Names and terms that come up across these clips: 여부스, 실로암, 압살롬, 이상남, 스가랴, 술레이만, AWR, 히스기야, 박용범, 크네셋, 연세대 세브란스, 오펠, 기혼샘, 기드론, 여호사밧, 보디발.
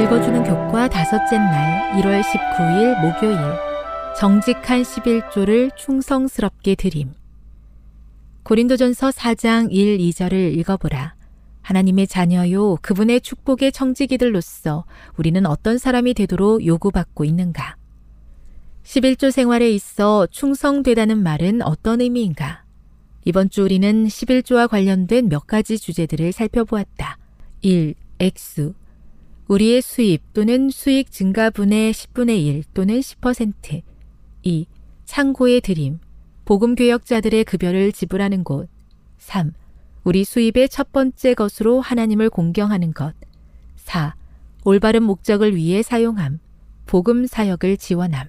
읽어주는 교과 다섯째 날 1월 19일 목요일 정직한 11조를 충성스럽게 드림. 고린도전서 4장 1, 2절을 읽어보라. 하나님의 자녀요 그분의 축복의 청지기들로서 우리는 어떤 사람이 되도록 요구받고 있는가? 11조 생활에 있어 충성되다는 말은 어떤 의미인가? 이번 주 우리는 11조와 관련된 몇 가지 주제들을 살펴보았다. 1. 액수. 우리의 수입 또는 수익 증가분의 10분의 1 또는 10%. 2. 창고의 드림. 복음교역자들의 급여를 지불하는 곳. 3. 우리 수입의 첫 번째 것으로 하나님을 공경하는 것. 4. 올바른 목적을 위해 사용함. 복음 사역을 지원함.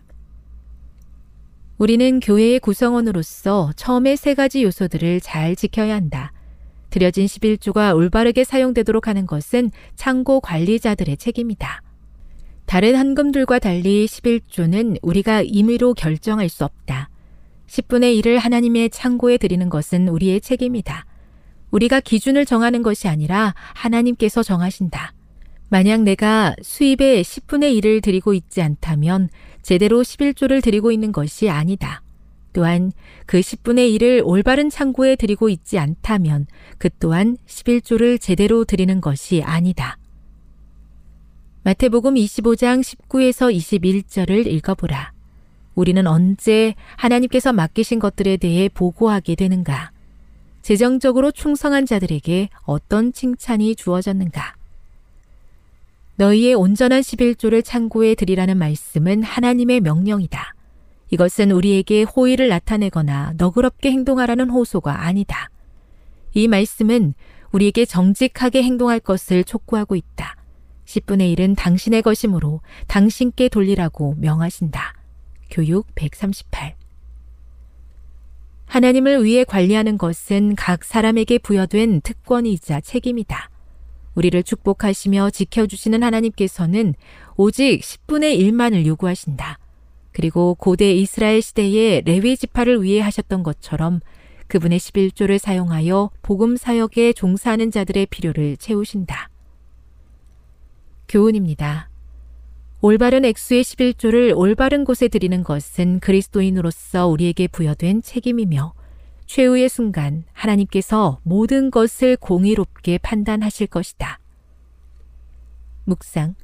우리는 교회의 구성원으로서 처음에 세 가지 요소들을 잘 지켜야 한다. 드려진 11조가 올바르게 사용되도록 하는 것은 창고 관리자들의 책임이다. 다른 헌금들과 달리 11조는 우리가 임의로 결정할 수 없다. 10분의 1을 하나님의 창고에 드리는 것은 우리의 책임이다. 우리가 기준을 정하는 것이 아니라 하나님께서 정하신다. 만약 내가 수입의 10분의 1을 드리고 있지 않다면 제대로 11조를 드리고 있는 것이 아니다. 또한 그 10분의 1을 올바른 창고에 드리고 있지 않다면 그 또한 11조를 제대로 드리는 것이 아니다. 마태복음 25장 19에서 21절을 읽어보라. 우리는 언제 하나님께서 맡기신 것들에 대해 보고하게 되는가? 재정적으로 충성한 자들에게 어떤 칭찬이 주어졌는가? 너희의 온전한 11조를 창고에 드리라는 말씀은 하나님의 명령이다. 이것은 우리에게 호의를 나타내거나 너그럽게 행동하라는 호소가 아니다. 이 말씀은 우리에게 정직하게 행동할 것을 촉구하고 있다. 10분의 1은 당신의 것이므로 당신께 돌리라고 명하신다. 교육 138. 하나님을 위해 관리하는 것은 각 사람에게 부여된 특권이자 책임이다. 우리를 축복하시며 지켜주시는 하나님께서는 오직 10분의 1만을 요구하신다. 그리고 고대 이스라엘 시대에 레위 지파를 위해 하셨던 것처럼 그분의 11조를 사용하여 복음 사역에 종사하는 자들의 필요를 채우신다. 교훈입니다. 올바른 액수의 11조를 올바른 곳에 드리는 것은 그리스도인으로서 우리에게 부여된 책임이며 최후의 순간 하나님께서 모든 것을 공의롭게 판단하실 것이다. 묵상.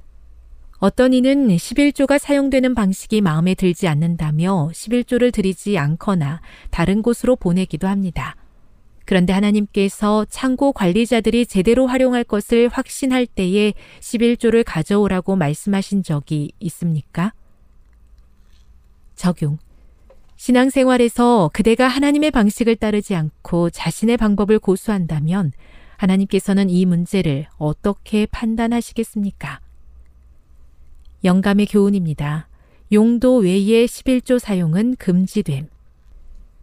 어떤 이는 11조가 사용되는 방식이 마음에 들지 않는다며 11조를 드리지 않거나 다른 곳으로 보내기도 합니다. 그런데 하나님께서 창고 관리자들이 제대로 활용할 것을 확신할 때에 11조를 가져오라고 말씀하신 적이 있습니까? 적용. 신앙생활에서 그대가 하나님의 방식을 따르지 않고 자신의 방법을 고수한다면 하나님께서는 이 문제를 어떻게 판단하시겠습니까? 영감의 교훈입니다. 용도 외의 11조 사용은 금지됨.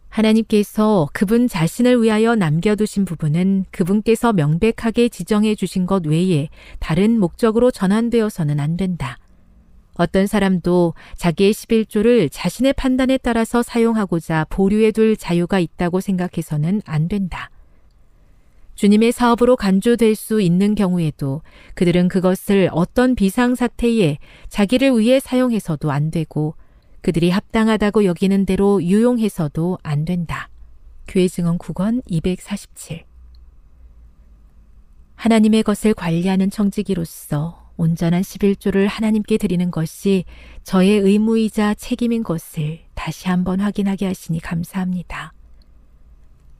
하나님께서 그분 자신을 위하여 남겨두신 부분은 그분께서 명백하게 지정해 주신 것 외에 다른 목적으로 전환되어서는 안 된다. 어떤 사람도 자기의 11조를 자신의 판단에 따라서 사용하고자 보류해둘 자유가 있다고 생각해서는 안 된다. 주님의 사업으로 간주될 수 있는 경우에도 그들은 그것을 어떤 비상사태에 자기를 위해 사용해서도 안 되고 그들이 합당하다고 여기는 대로 유용해서도 안 된다. 교회 증언 9권 247. 하나님의 것을 관리하는 청지기로서 온전한 11조를 하나님께 드리는 것이 저의 의무이자 책임인 것을 다시 한번 확인하게 하시니 감사합니다.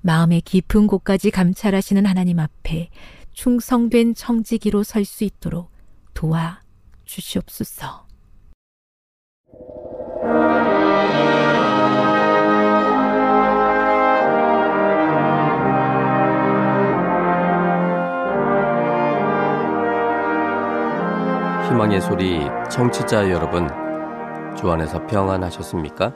마음의 깊은 곳까지 감찰하시는 하나님 앞에 충성된 청지기로 설 수 있도록 도와 주시옵소서. 희망의 소리 청취자 여러분, 주 안에서 평안하셨습니까?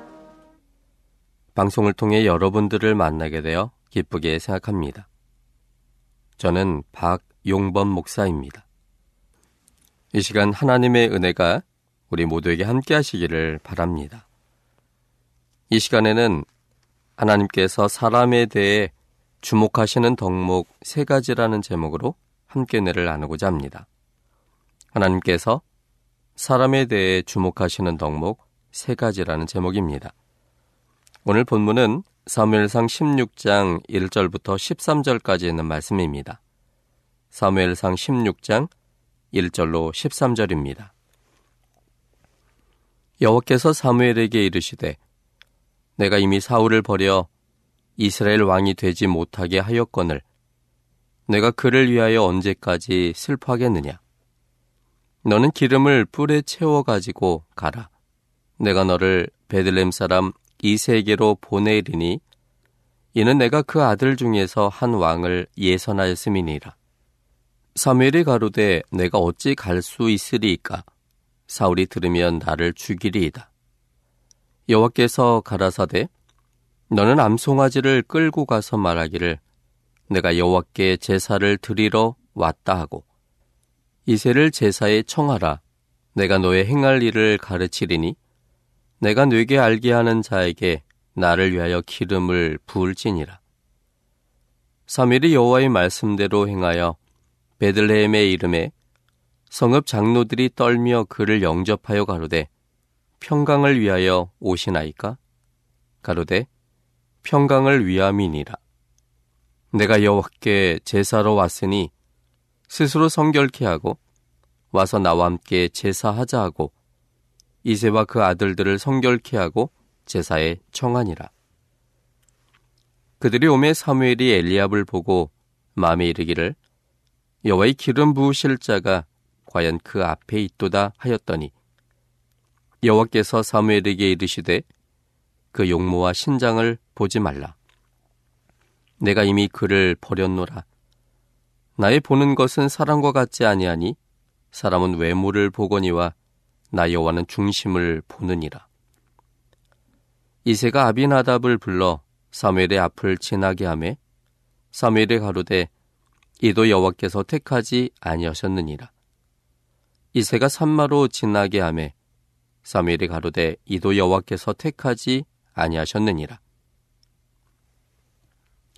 방송을 통해 여러분들을 만나게 되어 기쁘게 생각합니다. 저는 박용범 목사입니다. 이 시간 하나님의 은혜가 우리 모두에게 함께 하시기를 바랍니다. 이 시간에는 하나님께서 사람에 대해 주목하시는 덕목 3가지라는 제목으로 함께 은혜를 나누고자 합니다. 하나님께서 사람에 대해 주목하시는 덕목 3가지라는 제목입니다. 오늘 본문은 사무엘상 16장 1절부터 13절까지 있는 말씀입니다. 사무엘상 16장 1절로 13절입니다. 여호와께서 사무엘에게 이르시되 내가 이미 사울을 버려 이스라엘 왕이 되지 못하게 하였거늘 내가 그를 위하여 언제까지 슬퍼하겠느냐. 너는 기름을 뿔에 채워가지고 가라. 내가 너를 베들렘 사람 이새에게로 보내리니 이는 내가 그 아들 중에서 한 왕을 예선하였음이니라. 사무엘이 가로되 내가 어찌 갈 수 있으리이까. 사울이 들으면 나를 죽이리이다. 여호와께서 가라사대 너는 암송아지를 끌고 가서 말하기를 내가 여호와께 제사를 드리러 왔다 하고 이새를 제사에 청하라. 내가 너의 행할 일을 가르치리니 내가 네게 알게 하는 자에게 나를 위하여 기름을 부을지니라. 사무엘이 여호와의 말씀대로 행하여 베들레헴의 이름에 성읍 장로들이 떨며 그를 영접하여 가로되 평강을 위하여 오시나이까. 가로되 평강을 위함이니라. 내가 여호와께 제사로 왔으니 스스로 성결케 하고 와서 나와 함께 제사하자 하고 이새와 그 아들들을 성결케 하고 제사에 청하니라. 그들이 오매 사무엘이 엘리압을 보고 마음에 이르기를 여호와의 기름 부으실 자가 과연 그 앞에 있도다 하였더니 여호와께서 사무엘에게 이르시되 그 용모와 신장을 보지 말라. 내가 이미 그를 버렸노라. 나의 보는 것은 사람과 같지 아니하니 사람은 외모를 보거니와 나 여호와는 중심을 보느니라. 이새가 아비나답을 불러 사무엘의 앞을 지나게 하매 사무엘이 가로되 이도 여호와께서 택하지 아니하셨느니라. 이새가 산마로 지나게 하매 사무엘이 가로되 이도 여호와께서 택하지 아니하셨느니라.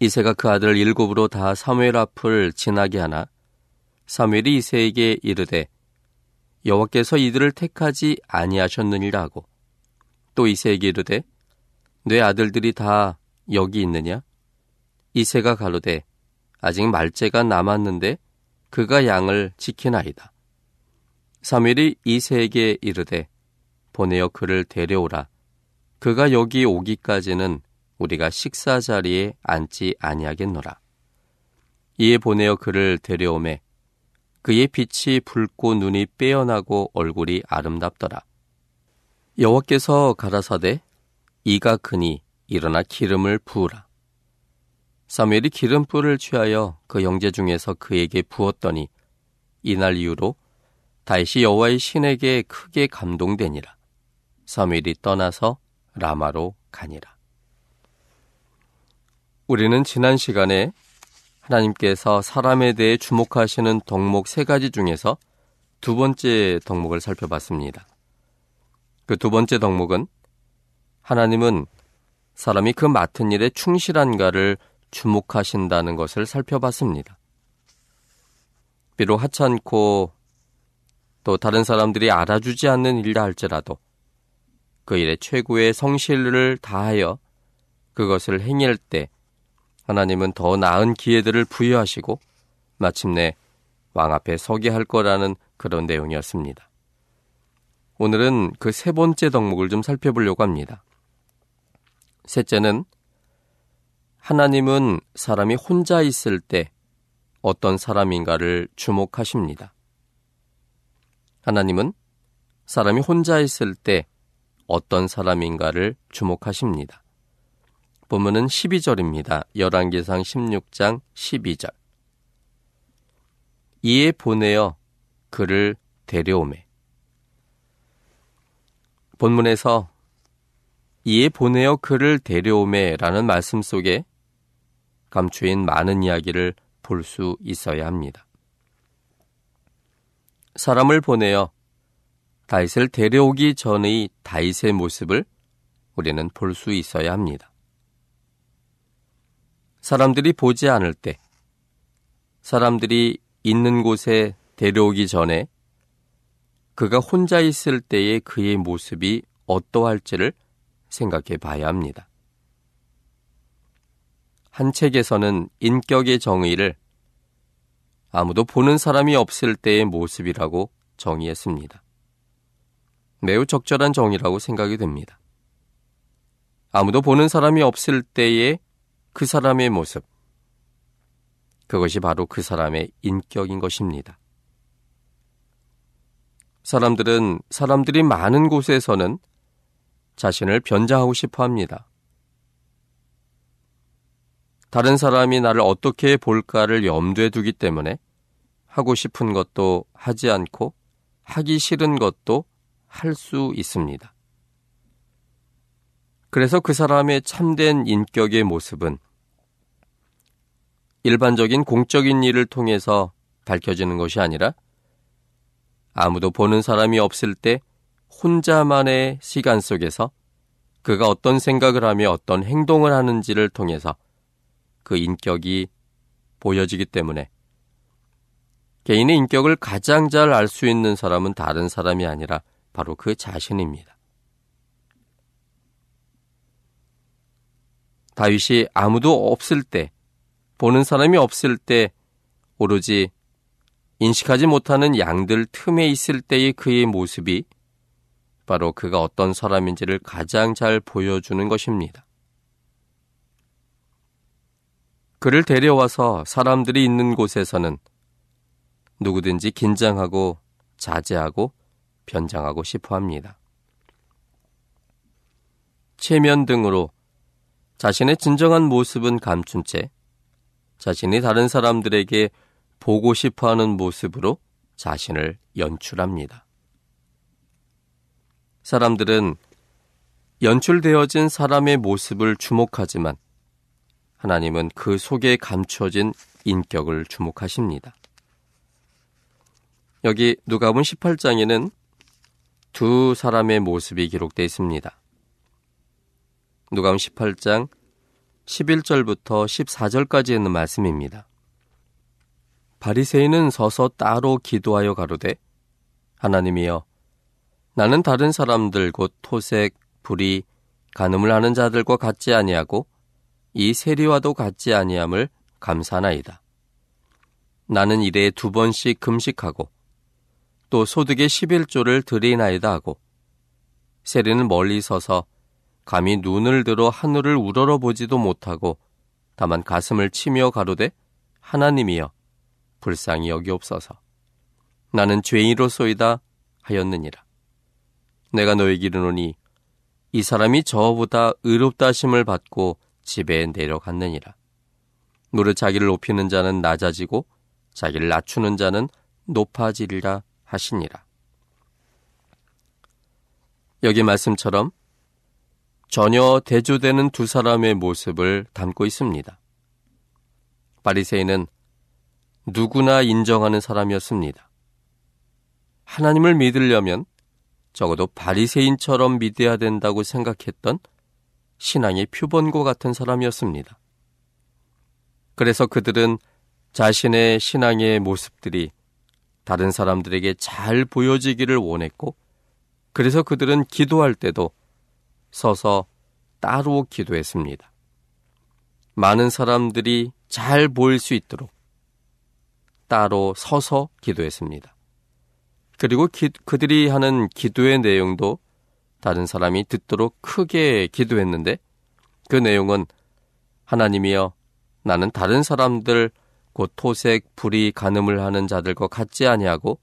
이새가 그 아들 7으로 다 사무엘 앞을 지나게 하나 사무엘이 이새에게 이르되 여호와께서 이들을 택하지 아니하셨느니라 하고 또 이새에게 이르되 내 아들들이 다 여기 있느냐. 이새가 가로되 아직 말째가 남았는데 그가 양을 지키나이다. 사무엘이 이새에게 이르되 보내어 그를 데려오라. 그가 여기 오기까지는 우리가 식사 자리에 앉지 아니하겠노라. 이에 보내어 그를 데려오매 그의 빛이 붉고 눈이 빼어나고 얼굴이 아름답더라. 여호와께서 가라사대 이가 크니 일어나 기름을 부으라. 사무엘이 기름불을 취하여 그 형제 중에서 그에게 부었더니 이날 이후로 다윗이 여호와의 신에게 크게 감동되니라. 사무엘이 떠나서 라마로 가니라. 우리는 지난 시간에 하나님께서 사람에 대해 주목하시는 덕목 3가지 중에서 2번째 덕목을 살펴봤습니다. 그 2번째 덕목은 하나님은 사람이 그 맡은 일에 충실한가를 주목하신다는 것을 살펴봤습니다. 비록 하찮고 또 다른 사람들이 알아주지 않는 일이라 할지라도 그 일에 최고의 성실을 다하여 그것을 행할 때 하나님은 더 나은 기회들을 부여하시고 마침내 왕 앞에 서게 할 거라는 그런 내용이었습니다. 오늘은 그 3번째 덕목을 좀 살펴보려고 합니다. 셋째는 하나님은 사람이 혼자 있을 때 어떤 사람인가를 주목하십니다. 하나님은 사람이 혼자 있을 때 어떤 사람인가를 주목하십니다. 본문은 12절입니다. 열왕기상 16장 12절. 이에 보내어 그를 데려오매. 본문에서 이에 보내어 그를 데려오매라는 말씀 속에 감추인 많은 이야기를 볼 수 있어야 합니다. 사람을 보내어 다윗을 데려오기 전의 다윗의 모습을 우리는 볼 수 있어야 합니다. 사람들이 보지 않을 때, 사람들이 있는 곳에 데려오기 전에 그가 혼자 있을 때의 그의 모습이 어떠할지를 생각해 봐야 합니다. 한 책에서는 인격의 정의를 아무도 보는 사람이 없을 때의 모습이라고 정의했습니다. 매우 적절한 정의라고 생각이 됩니다. 아무도 보는 사람이 없을 때의 그 사람의 모습, 그것이 바로 그 사람의 인격인 것입니다. 사람들은 사람들이 많은 곳에서는 자신을 변장하고 싶어 합니다. 다른 사람이 나를 어떻게 볼까를 염두에 두기 때문에 하고 싶은 것도 하지 않고 하기 싫은 것도 할 수 있습니다. 그래서 그 사람의 참된 인격의 모습은 일반적인 공적인 일을 통해서 밝혀지는 것이 아니라 아무도 보는 사람이 없을 때 혼자만의 시간 속에서 그가 어떤 생각을 하며 어떤 행동을 하는지를 통해서 그 인격이 보여지기 때문에 개인의 인격을 가장 잘 알 수 있는 사람은 다른 사람이 아니라 바로 그 자신입니다. 다윗이 아무도 없을 때, 보는 사람이 없을 때 오로지 인식하지 못하는 양들 틈에 있을 때의 그의 모습이 바로 그가 어떤 사람인지를 가장 잘 보여주는 것입니다. 그를 데려와서 사람들이 있는 곳에서는 누구든지 긴장하고 자제하고 변장하고 싶어 합니다. 체면 등으로 자신의 진정한 모습은 감춘 채 자신이 다른 사람들에게 보고 싶어하는 모습으로 자신을 연출합니다. 사람들은 연출되어진 사람의 모습을 주목하지만 하나님은 그 속에 감춰진 인격을 주목하십니다. 여기 누가복음 18장에는 2 사람의 모습이 기록되어 있습니다. 누가복음 18장 11절부터 14절까지 있는 말씀입니다. 바리새인은 서서 따로 기도하여 가로되 하나님이여 나는 다른 사람들 곧 토색, 불의, 간음을 하는 자들과 같지 아니하고 이 세리와도 같지 아니함을 감사하나이다. 나는 일에 2번씩 금식하고 또 소득의 11조를 드리나이다 하고, 세리는 멀리 서서 감히 눈을 들어 하늘을 우러러 보지도 못하고 다만 가슴을 치며 가로되, 하나님이여 불쌍히 여기옵소서, 나는 죄인으로소이다 하였느니라. 내가 너에게 이르노니 이 사람이 저보다 의롭다 하심을 받고 집에 내려갔느니라. 무릇 자기를 높이는 자는 낮아지고 자기를 낮추는 자는 높아지리라 하시니라. 여기 말씀처럼 전혀 대조되는 두 사람의 모습을 담고 있습니다. 바리새인은 누구나 인정하는 사람이었습니다. 하나님을 믿으려면 적어도 바리새인처럼 믿어야 된다고 생각했던 신앙의 표본과 같은 사람이었습니다. 그래서 그들은 자신의 신앙의 모습들이 다른 사람들에게 잘 보여지기를 원했고, 그래서 그들은 기도할 때도 서서 따로 기도했습니다. 많은 사람들이 잘 보일 수 있도록 따로 서서 기도했습니다. 그리고 그들이 하는 기도의 내용도 다른 사람이 듣도록 크게 기도했는데, 그 내용은 하나님이여 나는 다른 사람들 곧 토색, 불이, 간음을 하는 자들과 같지 아니하고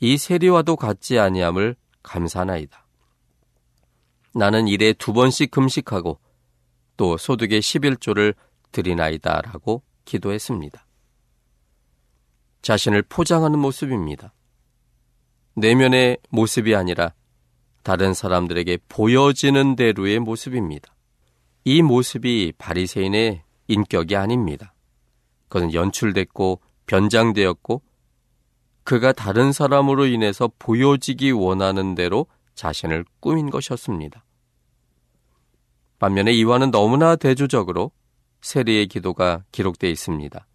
이 세리와도 같지 아니함을 감사하나이다. 나는 일에 2번씩 금식하고 또 소득의 11조를 드리나이다 라고 기도했습니다. 자신을 포장하는 모습입니다. 내면의 모습이 아니라 다른 사람들에게 보여지는 대로의 모습입니다. 이 모습이 바리새인의 인격이 아닙니다. 그건 연출됐고 변장되었고, 그가 다른 사람으로 인해서 보여지기 원하는 대로 자신을 꾸민 것이었습니다. 반면에 이와는 너무나 대조적으로 세리의 기도가 기록되어 있습니다.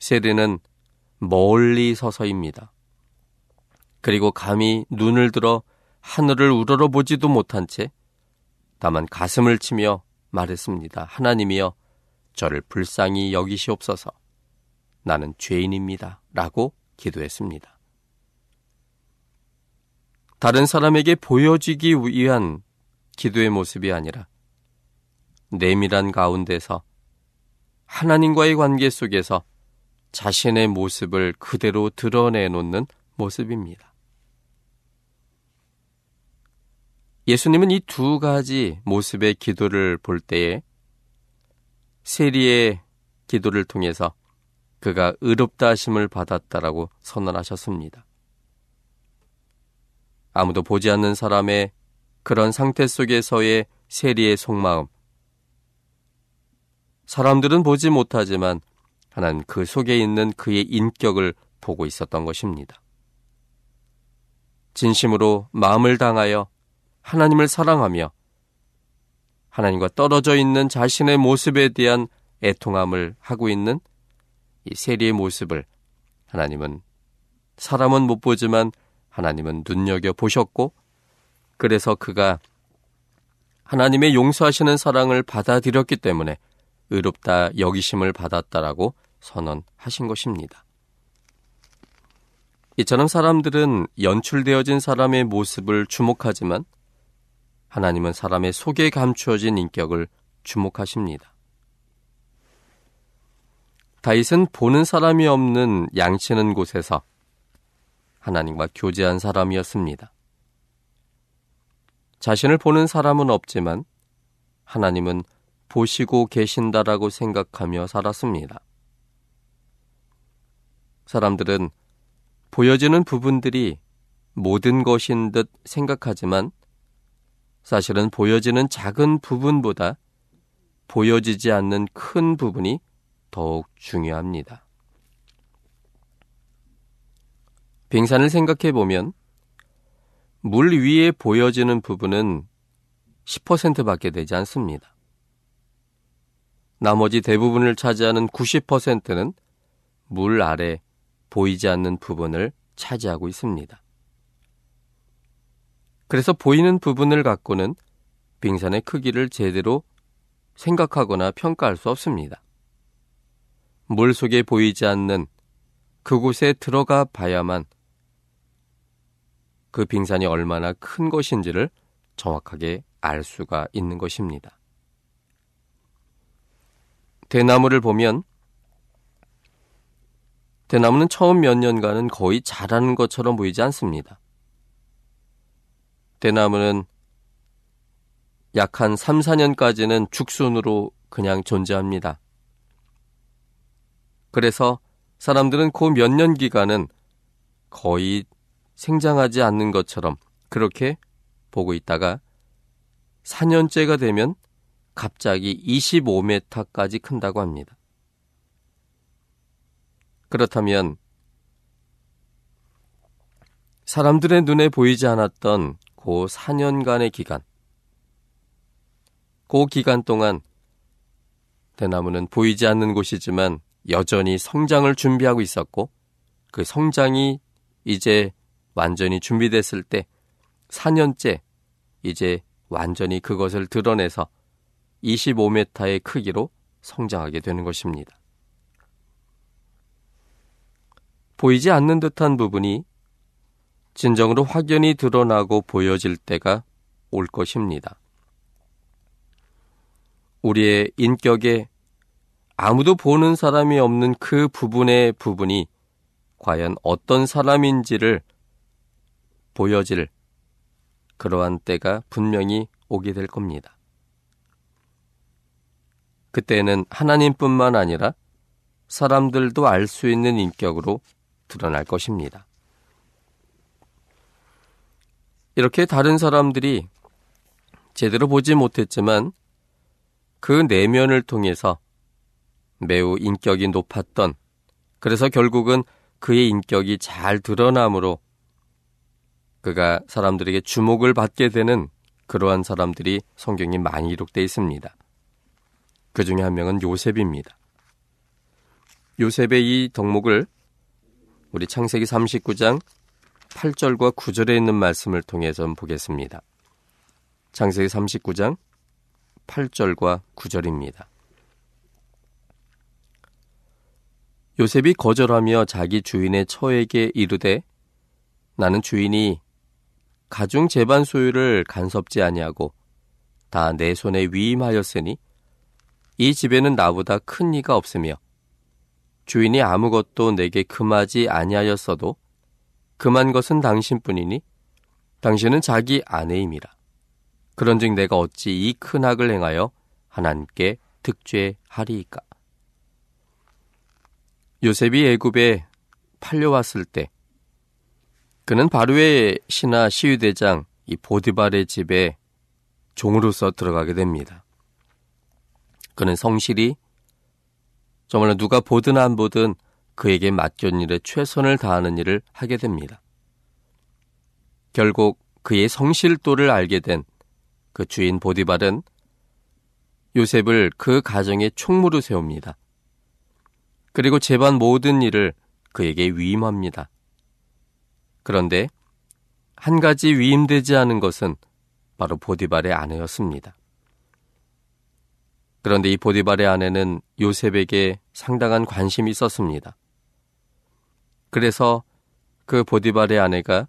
세리는 멀리 서서입니다. 그리고 감히 눈을 들어 하늘을 우러러 보지도 못한 채 다만 가슴을 치며 말했습니다. 하나님이여 저를 불쌍히 여기시옵소서, 나는 죄인입니다 라고 기도했습니다. 다른 사람에게 보여지기 위한 기도의 모습이 아니라 내밀한 가운데서 하나님과의 관계 속에서 자신의 모습을 그대로 드러내놓는 모습입니다. 예수님은 이 두 가지 모습의 기도를 볼 때에 세리의 기도를 통해서 그가 의롭다 하심을 받았다라고 선언하셨습니다. 아무도 보지 않는 사람의 그런 상태 속에서의 세리의 속마음, 사람들은 보지 못하지만 하나님 그 속에 있는 그의 인격을 보고 있었던 것입니다. 진심으로 마음을 당하여 하나님을 사랑하며 하나님과 떨어져 있는 자신의 모습에 대한 애통함을 하고 있는 이 세리의 모습을 하나님은, 사람은 못 보지만 하나님은 눈여겨 보셨고, 그래서 그가 하나님의 용서하시는 사랑을 받아들였기 때문에 의롭다 여기심을 받았다라고 선언하신 것입니다. 이처럼 사람들은 연출되어진 사람의 모습을 주목하지만 하나님은 사람의 속에 감추어진 인격을 주목하십니다. 다윗은 보는 사람이 없는 양치는 곳에서 하나님과 교제한 사람이었습니다. 자신을 보는 사람은 없지만 하나님은 보시고 계신다라고 생각하며 살았습니다. 사람들은 보여지는 부분들이 모든 것인 듯 생각하지만 사실은 보여지는 작은 부분보다 보여지지 않는 큰 부분이 더욱 중요합니다. 빙산을 생각해 보면 물 위에 보여지는 부분은 10%밖에 되지 않습니다. 나머지 대부분을 차지하는 90%는 물 아래 보이지 않는 부분을 차지하고 있습니다. 그래서 보이는 부분을 갖고는 빙산의 크기를 제대로 생각하거나 평가할 수 없습니다. 물 속에 보이지 않는 그곳에 들어가 봐야만 그 빙산이 얼마나 큰 것인지를 정확하게 알 수가 있는 것입니다. 대나무를 보면 대나무는 처음 몇 년간은 거의 자라는 것처럼 보이지 않습니다. 대나무는 약 한 3, 4년까지는 죽순으로 그냥 존재합니다. 그래서 사람들은 그 몇 년 기간은 거의 생장하지 않는 것처럼 그렇게 보고 있다가 4년째가 되면 갑자기 25m까지 큰다고 합니다. 그렇다면 사람들의 눈에 보이지 않았던 그 4년간의 기간, 그 기간 동안 대나무는 보이지 않는 곳이지만 여전히 성장을 준비하고 있었고, 그 성장이 이제 완전히 준비됐을 때 4년째 이제 완전히 그것을 드러내서 25m의 크기로 성장하게 되는 것입니다. 보이지 않는 듯한 부분이 진정으로 확연히 드러나고 보여질 때가 올 것입니다. 우리의 인격에 아무도 보는 사람이 없는 그 부분의 부분이 과연 어떤 사람인지를 보여질 그러한 때가 분명히 오게 될 겁니다. 그때는 하나님뿐만 아니라 사람들도 알 수 있는 인격으로 드러날 것입니다. 이렇게 다른 사람들이 제대로 보지 못했지만 그 내면을 통해서 매우 인격이 높았던, 그래서 결국은 그의 인격이 잘 드러남으로 그가 사람들에게 주목을 받게 되는 그러한 사람들이 성경에 많이 기록되어 있습니다. 그 중에 한 명은 요셉입니다. 요셉의 이 덕목을 우리 창세기 39장 8절과 9절에 있는 말씀을 통해서 보겠습니다. 창세기 39장 8절과 9절입니다. 요셉이 거절하며 자기 주인의 처에게 이르되, 나는 주인이 가중 재반 소유를 간섭지 아니하고 다 내 손에 위임하였으니 이 집에는 나보다 큰 이가 없으며 주인이 아무것도 내게 금하지 아니하였어도 금한 것은 당신뿐이니 당신은 자기 아내임이라. 그런즉 내가 어찌 이 큰 악을 행하여 하나님께 득죄하리이까. 요셉이 애굽에 팔려왔을 때 그는 바로의 신하 시위대장 이 보디발의 집에 종으로서 들어가게 됩니다. 그는 성실히 정말로 누가 보든 안 보든 그에게 맡겨진 일에 최선을 다하는 일을 하게 됩니다. 결국 그의 성실도를 알게 된 그 주인 보디발은 요셉을 그 가정의 총무로 세웁니다. 그리고 재반 모든 일을 그에게 위임합니다. 그런데 한 가지 위임되지 않은 것은 바로 보디발의 아내였습니다. 그런데 이 보디발의 아내는 요셉에게 상당한 관심이 있었습니다. 그래서 그 보디발의 아내가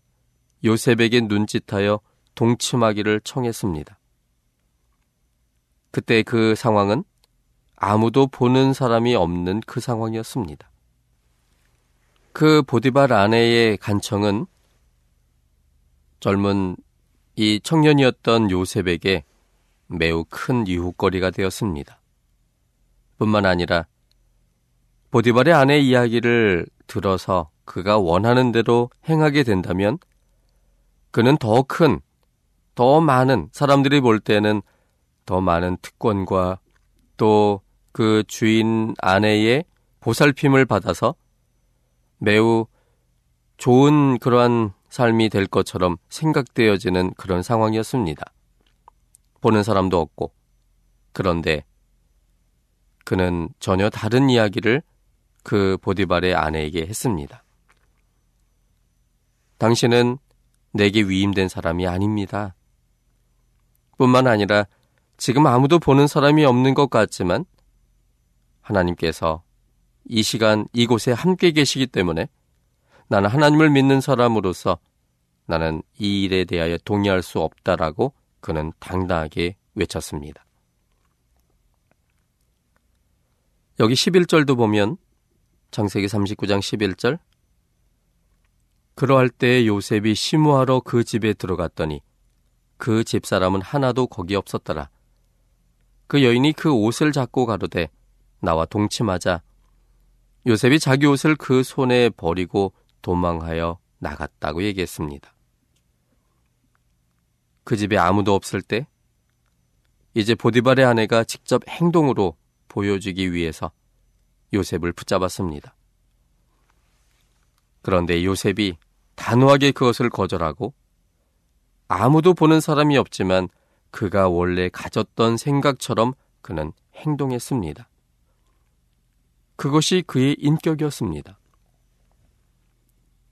요셉에게 눈짓하여 동침하기를 청했습니다. 그때 그 상황은 아무도 보는 사람이 없는 그 상황이었습니다. 그 보디발 아내의 간청은 젊은 이 청년이었던 요셉에게 매우 큰 이웃거리가 되었습니다. 뿐만 아니라 보디발의 아내의 이야기를 들어서 그가 원하는 대로 행하게 된다면 그는 더 큰, 더 많은, 사람들이 볼 때는 더 많은 특권과 또 그 주인 아내의 보살핌을 받아서 매우 좋은 그러한 삶이 될 것처럼 생각되어지는 그런 상황이었습니다. 보는 사람도 없고. 그런데 그는 전혀 다른 이야기를 그 보디발의 아내에게 했습니다. 당신은 내게 위임된 사람이 아닙니다. 뿐만 아니라 지금 아무도 보는 사람이 없는 것 같지만 하나님께서 이 시간 이곳에 함께 계시기 때문에 나는 하나님을 믿는 사람으로서 나는 이 일에 대하여 동의할 수 없다라고 그는 당당하게 외쳤습니다. 여기 11절도 보면 창세기 39장 11절 그러할 때에 요셉이 시무하러 그 집에 들어갔더니 그 집사람은 하나도 거기 없었더라. 그 여인이 그 옷을 잡고 가로되 나와 동침하자. 요셉이 자기 옷을 그 손에 버리고 도망하여 나갔다고 얘기했습니다. 그 집에 아무도 없을 때 이제 보디발의 아내가 직접 행동으로 보여주기 위해서 요셉을 붙잡았습니다. 그런데 요셉이 단호하게 그것을 거절하고 아무도 보는 사람이 없지만 그가 원래 가졌던 생각처럼 그는 행동했습니다. 그것이 그의 인격이었습니다.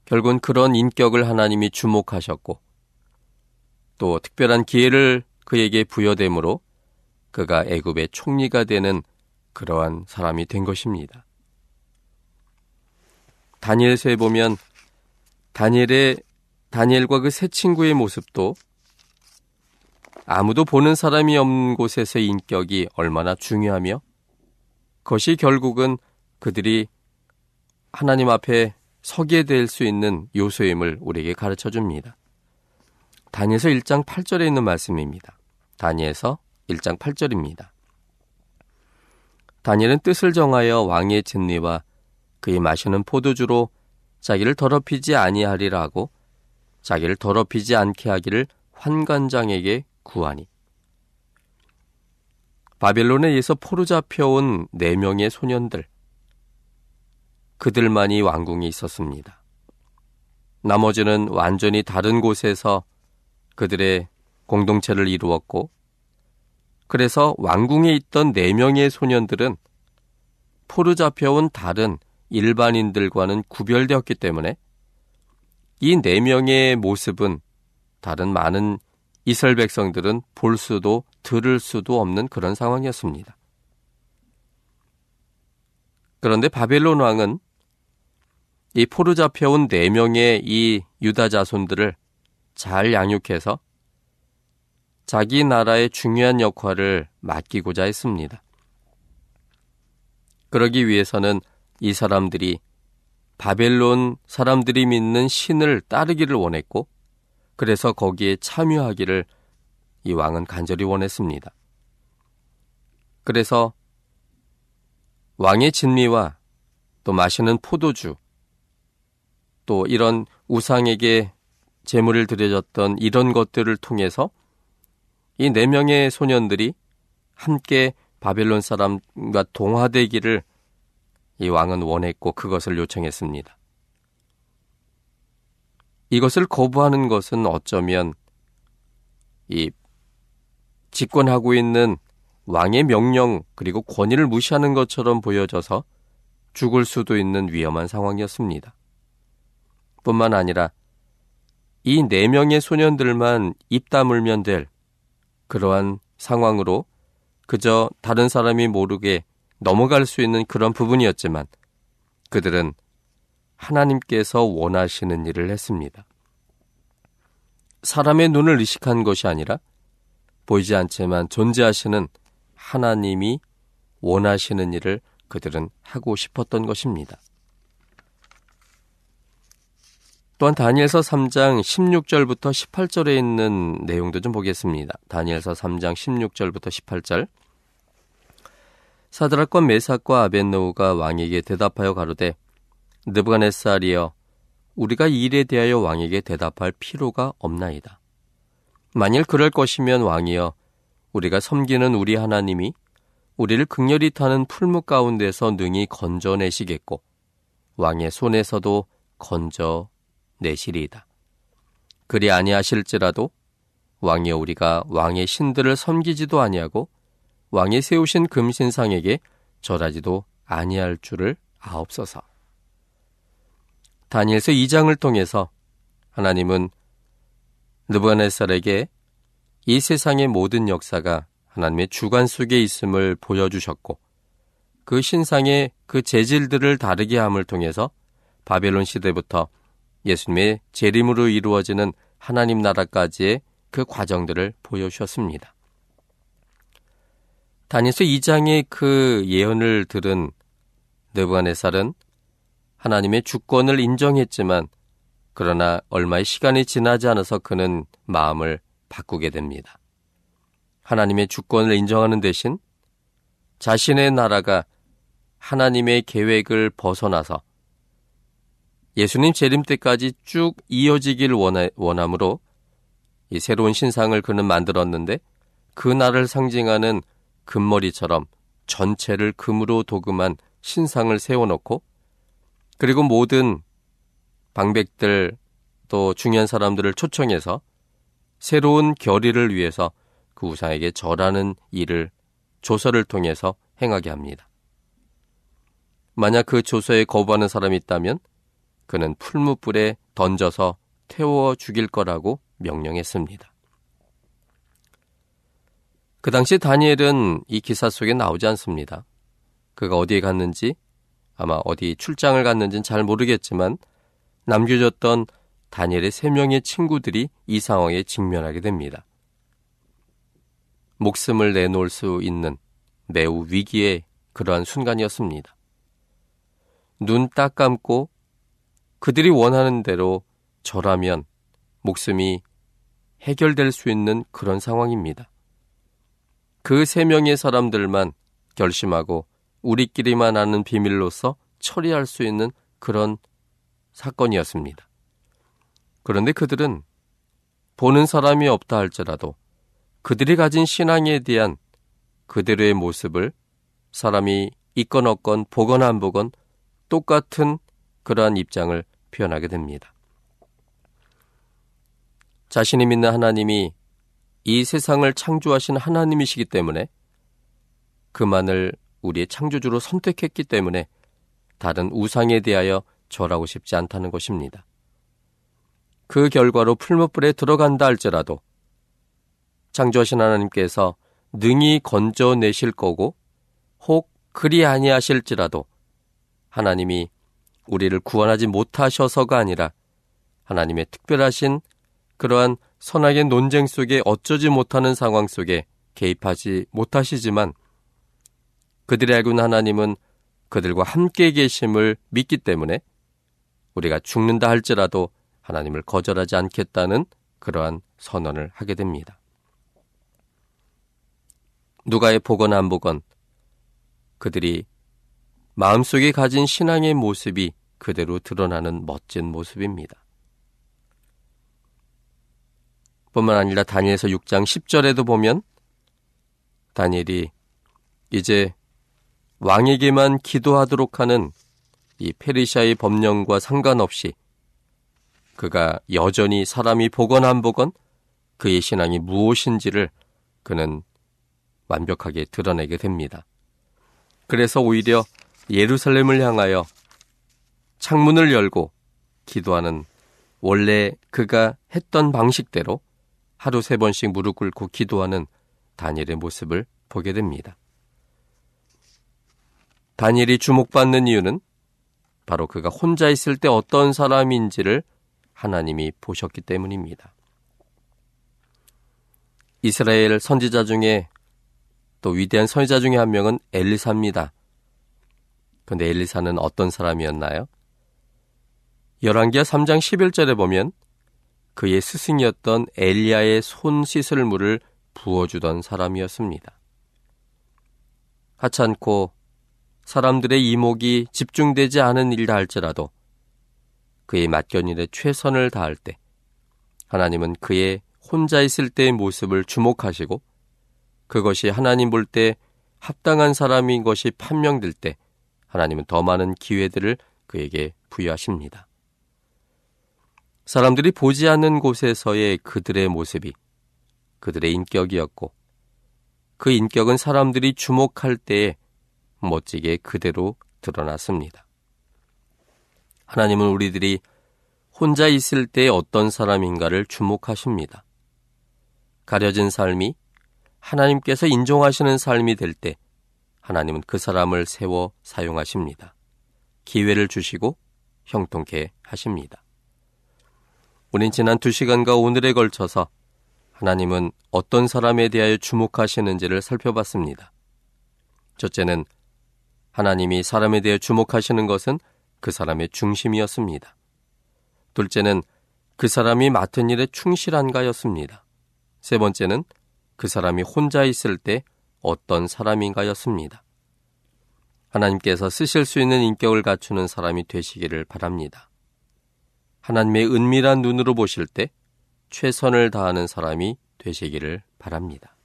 결국은 그런 인격을 하나님이 주목하셨고 또 특별한 기회를 그에게 부여됨으로 그가 애굽의 총리가 되는 그러한 사람이 된 것입니다. 다니엘서에 보면 다니엘과 그 세 친구의 모습도 아무도 보는 사람이 없는 곳에서의 인격이 얼마나 중요하며 그것이 결국은 그들이 하나님 앞에 서게 될 수 있는 요소임을 우리에게 가르쳐줍니다. 다니엘서 1장 8절에 있는 말씀입니다. 다니엘서 1장 8절입니다. 다니엘은 뜻을 정하여 왕의 진리와 그의 마시는 포도주로 자기를 더럽히지 아니하리라 하고 자기를 더럽히지 않게 하기를 환관장에게 구하니. 바벨론에 의해서 포로 잡혀온 4명의 소년들, 그들만이 왕궁에 있었습니다. 나머지는 완전히 다른 곳에서 그들의 공동체를 이루었고 그래서 왕궁에 있던 4명의 소년들은 포로 잡혀온 다른 일반인들과는 구별되었기 때문에 이 4명의 모습은 다른 많은 이스라엘 백성들은 볼 수도 들을 수도 없는 그런 상황이었습니다. 그런데 바벨론 왕은 이 포로 잡혀온 4명의 이 유다 자손들을 잘 양육해서 자기 나라의 중요한 역할을 맡기고자 했습니다. 그러기 위해서는 이 사람들이 바벨론 사람들이 믿는 신을 따르기를 원했고 그래서 거기에 참여하기를 이 왕은 간절히 원했습니다. 그래서 왕의 진미와 또 마시는 포도주 또 이런 우상에게 제물을 드려졌던 이런 것들을 통해서 이 4명의 소년들이 함께 바벨론 사람과 동화되기를 이 왕은 원했고 그것을 요청했습니다. 이것을 거부하는 것은 어쩌면 이 집권하고 있는 왕의 명령 그리고 권위를 무시하는 것처럼 보여져서 죽을 수도 있는 위험한 상황이었습니다. 뿐만 아니라 이 4명의 소년들만 입 다물면 될 그러한 상황으로 그저 다른 사람이 모르게 넘어갈 수 있는 그런 부분이었지만 그들은 하나님께서 원하시는 일을 했습니다. 사람의 눈을 의식한 것이 아니라 보이지 않지만 존재하시는 하나님이 원하시는 일을 그들은 하고 싶었던 것입니다. 또한 다니엘서 3장 16절부터 18절에 있는 내용도 좀 보겠습니다. 다니엘서 3장 16절부터 18절 사드락과 메삭과 아벳느고가 왕에게 대답하여 가로되 느부갓네살이여 우리가 이 일에 대하여 왕에게 대답할 필요가 없나이다. 만일 그럴 것이면 왕이여 우리가 섬기는 우리 하나님이 우리를 극렬히 타는 풀무 가운데서 능히 건져내시겠고 왕의 손에서도 건져내시리이다. 그리 아니하실지라도 왕이여 우리가 왕의 신들을 섬기지도 아니하고 왕이 세우신 금신상에게 절하지도 아니할 줄을 아옵소서. 다니엘서 2장을 통해서 하나님은 느부갓네살에게 이 세상의 모든 역사가 하나님의 주관 속에 있음을 보여주셨고 그 신상의 그 재질들을 다르게 함을 통해서 바벨론 시대부터 예수님의 재림으로 이루어지는 하나님 나라까지의 그 과정들을 보여주셨습니다. 다니엘서 2장의 그 예언을 들은 느부갓네살은 하나님의 주권을 인정했지만 그러나 얼마의 시간이 지나지 않아서 그는 마음을 바꾸게 됩니다. 하나님의 주권을 인정하는 대신 자신의 나라가 하나님의 계획을 벗어나서 예수님 재림 때까지 쭉 이어지길 원함으로 이 새로운 신상을 그는 만들었는데 그 날을 상징하는 금머리처럼 전체를 금으로 도금한 신상을 세워놓고 그리고 모든 방백들 또 중요한 사람들을 초청해서 새로운 결의를 위해서 그 우상에게 절하는 일을 조서를 통해서 행하게 합니다. 만약 그 조서에 거부하는 사람이 있다면 그는 풀무불에 던져서 태워 죽일 거라고 명령했습니다. 그 당시 다니엘은 이 기사 속에 나오지 않습니다. 그가 어디에 갔는지 아마 어디 출장을 갔는지는 잘 모르겠지만 남겨졌던 다니엘의 3명의 친구들이 이 상황에 직면하게 됩니다. 목숨을 내놓을 수 있는 매우 위기의 그러한 순간이었습니다. 눈 딱 감고 그들이 원하는 대로 절하면 목숨이 해결될 수 있는 그런 상황입니다. 그 3명의 사람들만 결심하고 우리끼리만 아는 비밀로서 처리할 수 있는 그런 사건이었습니다. 그런데 그들은 보는 사람이 없다 할지라도 그들이 가진 신앙에 대한 그대로의 모습을 사람이 있건 없건 보건 안 보건 똑같은 그러한 입장을 표현하게 됩니다. 자신이 믿는 하나님이 이 세상을 창조하신 하나님이시기 때문에 그만을 우리의 창조주로 선택했기 때문에 다른 우상에 대하여 절하고 싶지 않다는 것입니다. 그 결과로 풀무불에 들어간다 할지라도 창조하신 하나님께서 능히 건져내실 거고 혹 그리 아니하실지라도 하나님이 우리를 구원하지 못하셔서가 아니라 하나님의 특별하신 그러한 선악의 논쟁 속에 어쩌지 못하는 상황 속에 개입하지 못하시지만 그들이 알고 있는 하나님은 그들과 함께 계심을 믿기 때문에 우리가 죽는다 할지라도 하나님을 거절하지 않겠다는 그러한 선언을 하게 됩니다. 누가의 보건 안 보건 그들이 마음속에 가진 신앙의 모습이 그대로 드러나는 멋진 모습입니다. 뿐만 아니라 다니엘서 6장 10절에도 보면 다니엘이 이제 왕에게만 기도하도록 하는 이 페르시아의 법령과 상관없이 그가 여전히 사람이 보건 안 보건 그의 신앙이 무엇인지를 그는 완벽하게 드러내게 됩니다. 그래서 오히려 예루살렘을 향하여 창문을 열고 기도하는 원래 그가 했던 방식대로 하루 3번씩 무릎 꿇고 기도하는 다니엘의 모습을 보게 됩니다. 다니엘이 주목받는 이유는 바로 그가 혼자 있을 때 어떤 사람인지를 하나님이 보셨기 때문입니다. 이스라엘 선지자 중에 또 위대한 선지자 중에 한 명은 엘리사입니다. 그런데 엘리사는 어떤 사람이었나요? 열왕기하 3장 11절에 보면 그의 스승이었던 엘리야의 손 씻을 물을 부어주던 사람이었습니다. 하찮고 사람들의 이목이 집중되지 않은 일이라 할지라도 그의 맡겨일에 최선을 다할 때 하나님은 그의 혼자 있을 때의 모습을 주목하시고 그것이 하나님 볼 때 합당한 사람인 것이 판명될 때 하나님은 더 많은 기회들을 그에게 부여하십니다. 사람들이 보지 않는 곳에서의 그들의 모습이 그들의 인격이었고 그 인격은 사람들이 주목할 때에 멋지게 그대로 드러났습니다. 하나님은 우리들이 혼자 있을 때 어떤 사람인가를 주목하십니다. 가려진 삶이 하나님께서 인정하시는 삶이 될 때 하나님은 그 사람을 세워 사용하십니다. 기회를 주시고 형통케 하십니다. 우린 지난 2시간과 오늘에 걸쳐서 하나님은 어떤 사람에 대하여 주목하시는지를 살펴봤습니다. 첫째는 하나님이 사람에 대해 주목하시는 것은 그 사람의 중심이었습니다. 둘째는 그 사람이 맡은 일에 충실한가였습니다. 세 번째는 그 사람이 혼자 있을 때 어떤 사람인가였습니다. 하나님께서 쓰실 수 있는 인격을 갖추는 사람이 되시기를 바랍니다. 하나님의 은밀한 눈으로 보실 때 최선을 다하는 사람이 되시기를 바랍니다.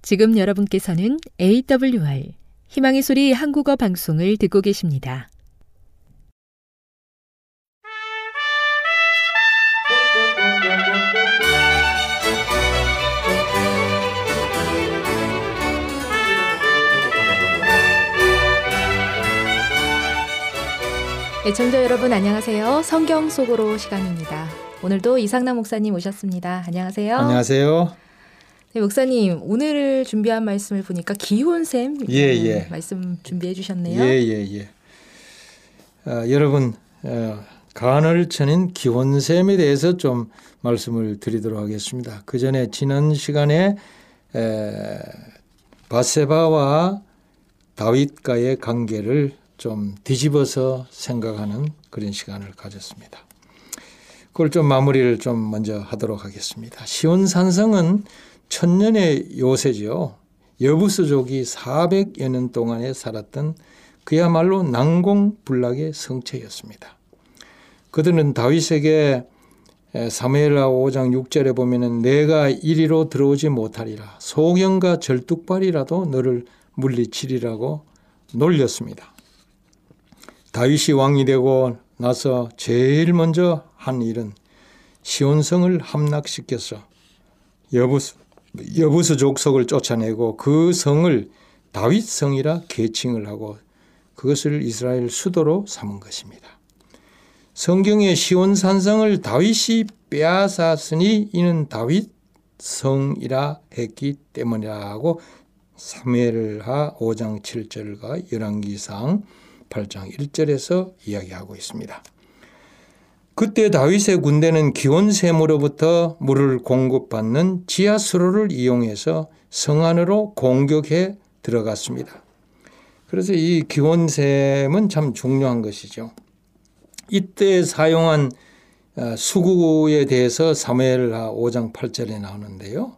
지금 여러분께서는 AWR 희망의 소리 한국어 방송을 듣고 계십니다. 애청자 여러분 안녕하세요. 성경 속으로 시간입니다. 오늘도 이상남 목사님 오셨습니다. 안녕하세요. 안녕하세요. 네, 목사님 오늘 준비한 말씀을 보니까 기혼샘 말씀 준비해 주셨네요. 여러분 간을 쳐낸 기혼샘에 대해서 좀 말씀을 드리도록 하겠습니다. 그 전에 지난 시간에 바세바와 다윗과의 관계를 좀 뒤집어서 생각하는 그런 시간을 가졌습니다. 그걸 좀 마무리를 좀 먼저 하도록 하겠습니다. 시온산성은 천년의 요새죠. 여부스족이 400여 년 동안에 살았던 그야말로 난공불락의 성체였습니다. 그들은 다윗에게 사무엘하 5장 6절에 보면은 내가 이리로 들어오지 못하리라 소경과 절뚝발이라도 너를 물리치리라고 놀렸습니다. 다윗이 왕이 되고 나서 제일 먼저 한 일은 시온성을 함락시켜서 여부스 족속을 쫓아내고 그 성을 다윗성이라 계칭을 하고 그것을 이스라엘 수도로 삼은 것입니다. 성경에 시온산성을 다윗이 빼앗았으니 이는 다윗성이라 했기 때문이라고 사무엘하 5장 7절과 열왕기상 8장 1절에서 이야기하고 있습니다. 그때 다윗의 군대는 기혼샘으로부터 물을 공급받는 지하수로를 이용해서 성 안으로 공격해 들어갔습니다. 그래서 이 기혼샘은 참 중요한 것이죠. 이때 사용한 수구에 대해서 사무엘하 5장 8절에 나오는데요.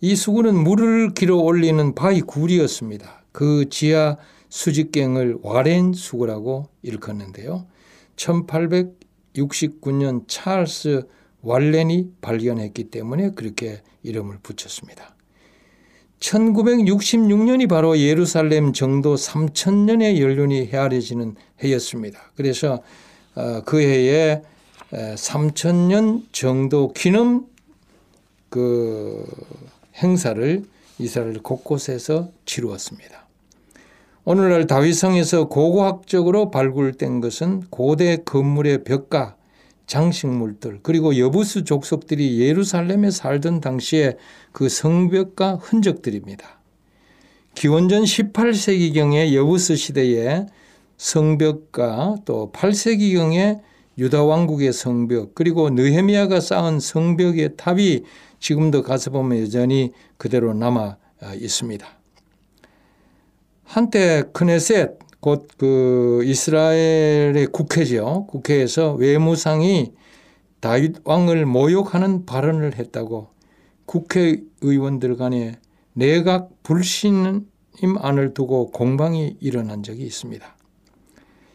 이 수구는 물을 길어 올리는 바위 굴이었습니다. 그 지하 수직갱을 와렌 수구라고 일컫는데요. 1869년 찰스 왈렌이 발견했기 때문에 그렇게 이름을 붙였습니다. 1966년이 바로 예루살렘 정도 3000년의 연륜이 헤아려지는 해였습니다. 그래서 그 해에 3000년 정도 기념 그 행사를 이스라엘 곳곳에서 치루었습니다. 오늘날 다윗성에서 고고학적으로 발굴된 것은 고대 건물의 벽과 장식물들 그리고 여부스 족속들이 예루살렘에 살던 당시의 그 성벽과 흔적들입니다. 기원전 18세기경의 여부스 시대의 성벽과 또 8세기경의 유다왕국의 성벽 그리고 느헤미야가 쌓은 성벽의 탑이 지금도 가서 보면 여전히 그대로 남아 있습니다. 한때 크네셋 곧 그 이스라엘의 국회죠. 국회에서 외무상이 다윗 왕을 모욕하는 발언을 했다고 국회의원들 간에 내각 불신임 안을 두고 공방이 일어난 적이 있습니다.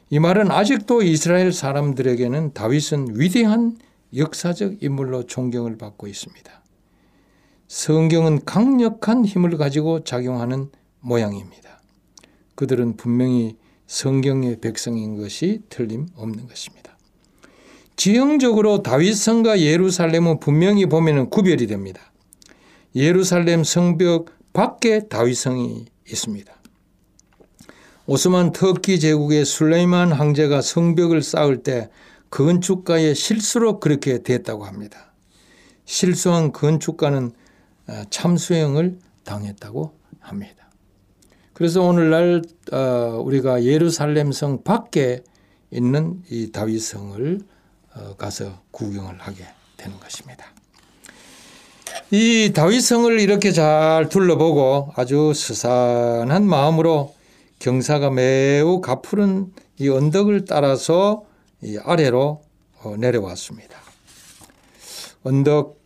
이 말은 아직도 이스라엘 사람들에게는 다윗은 위대한 역사적 인물로 존경을 받고 있습니다. 성경은 강력한 힘을 가지고 작용하는 모양입니다. 그들은 분명히 성경의 백성인 것이 틀림없는 것입니다. 지형적으로 다윗성과 예루살렘은 분명히 보면 구별이 됩니다. 예루살렘 성벽 밖에 다윗성이 있습니다. 오스만 터키 제국의 술레이만 황제가 성벽을 쌓을 때 건축가의 실수로 그렇게 됐다고 합니다. 실수한 건축가는 참수형을 당했다고 합니다. 그래서 오늘날 우리가 예루살렘 성 밖에 있는 이 다윗성을 가서 구경을 하게 되는 것입니다. 이 다윗성을 이렇게 잘 둘러보고 아주 스산한 마음으로 경사가 매우 가푸른 이 언덕을 따라서 이 아래로 내려왔습니다. 언덕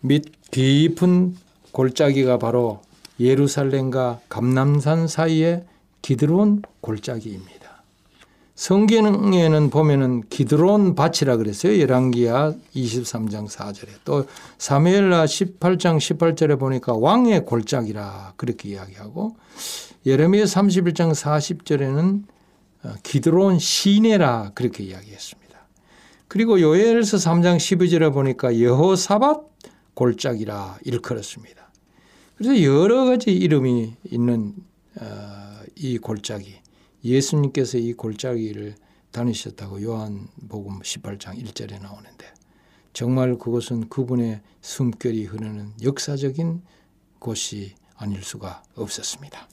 밑 깊은 골짜기가 바로 예루살렘과 감람산 사이의 기드론 골짜기입니다. 성경에는 보면은 기드론 밭이라 그랬어요. 열왕기하 23장 4절에 또 사무엘하 18장 18절에 보니까 왕의 골짜기라 그렇게 이야기하고 예레미야 31장 40절에는 기드론 시내라 그렇게 이야기했습니다. 그리고 요엘서 3장 12절에 보니까 여호사밧 골짜기라 일컬었습니다. 그래서 여러 가지 이름이 있는 이 골짜기, 예수님께서 이 골짜기를 다니셨다고 요한복음 18장 1절에 나오는데 정말 그것은 그분의 숨결이 흐르는 역사적인 곳이 아닐 수가 없었습니다.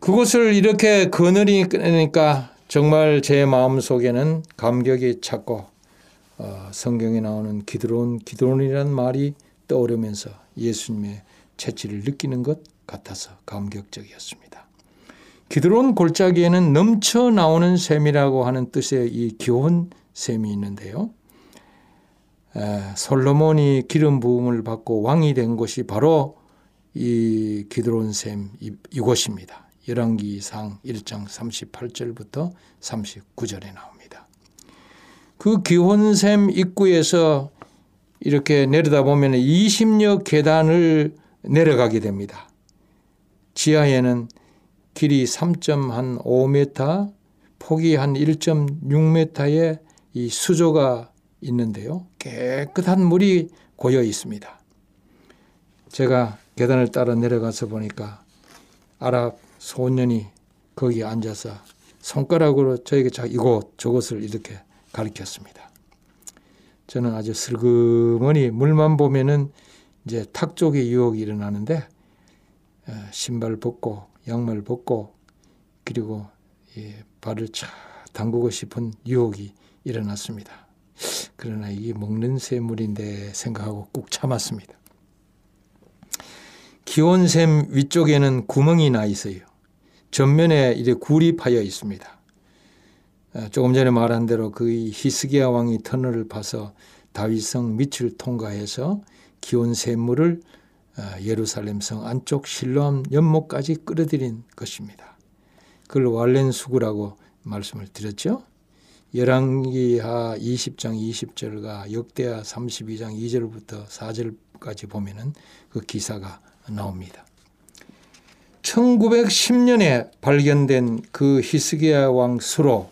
그곳을 이렇게 거느리니까 정말 제 마음속에는 감격이 찼고 성경에 나오는 기드론이라는 말이 떠오르면서 예수님의 재치를 느끼는 것 같아서 감격적이었습니다. 기드론 골짜기에는 넘쳐나오는 샘이라고 하는 뜻의 이 기혼샘이 있는데요. 솔로몬이 기름 부음을 받고 왕이 된 곳이 바로 이 기드론샘 이곳입니다. 열왕기상 1장 38절부터 39절에 나옵니다. 그 기혼샘 입구에서 이렇게 내려다보면 20여 계단을 내려가게 됩니다. 지하에는 길이 3.5m, 폭이 한 1.6m의 이 수조가 있는데요. 깨끗한 물이 고여 있습니다. 제가 계단을 따라 내려가서 보니까 아랍 소년이 거기 앉아서 손가락으로 저에게 이곳 저곳을 이렇게 가리켰습니다. 저는 아주 슬그머니 물만 보면은 이제 탁 쪽에 유혹이 일어나는데 신발 벗고 양말 벗고 그리고 발을 차 담그고 싶은 유혹이 일어났습니다. 그러나 이게 먹는 샘물인데 생각하고 꾹 참았습니다. 기혼샘 위쪽에는 구멍이 나 있어요. 전면에 이제 굴이 파여 있습니다. 조금 전에 말한 대로 그 히스기야 왕이 터널을 파서 다윗성 밑을 통과해서 기혼샘물을 예루살렘 성 안쪽 실로암 연못까지 끌어들인 것입니다. 그걸 왈렌수구라고 말씀을 드렸죠. 열왕기하 20장 20절과 역대하 32장 2절부터 4절까지 보면은 그 기사가 나옵니다. 1910년에 발견된 그 히스기야 왕 수로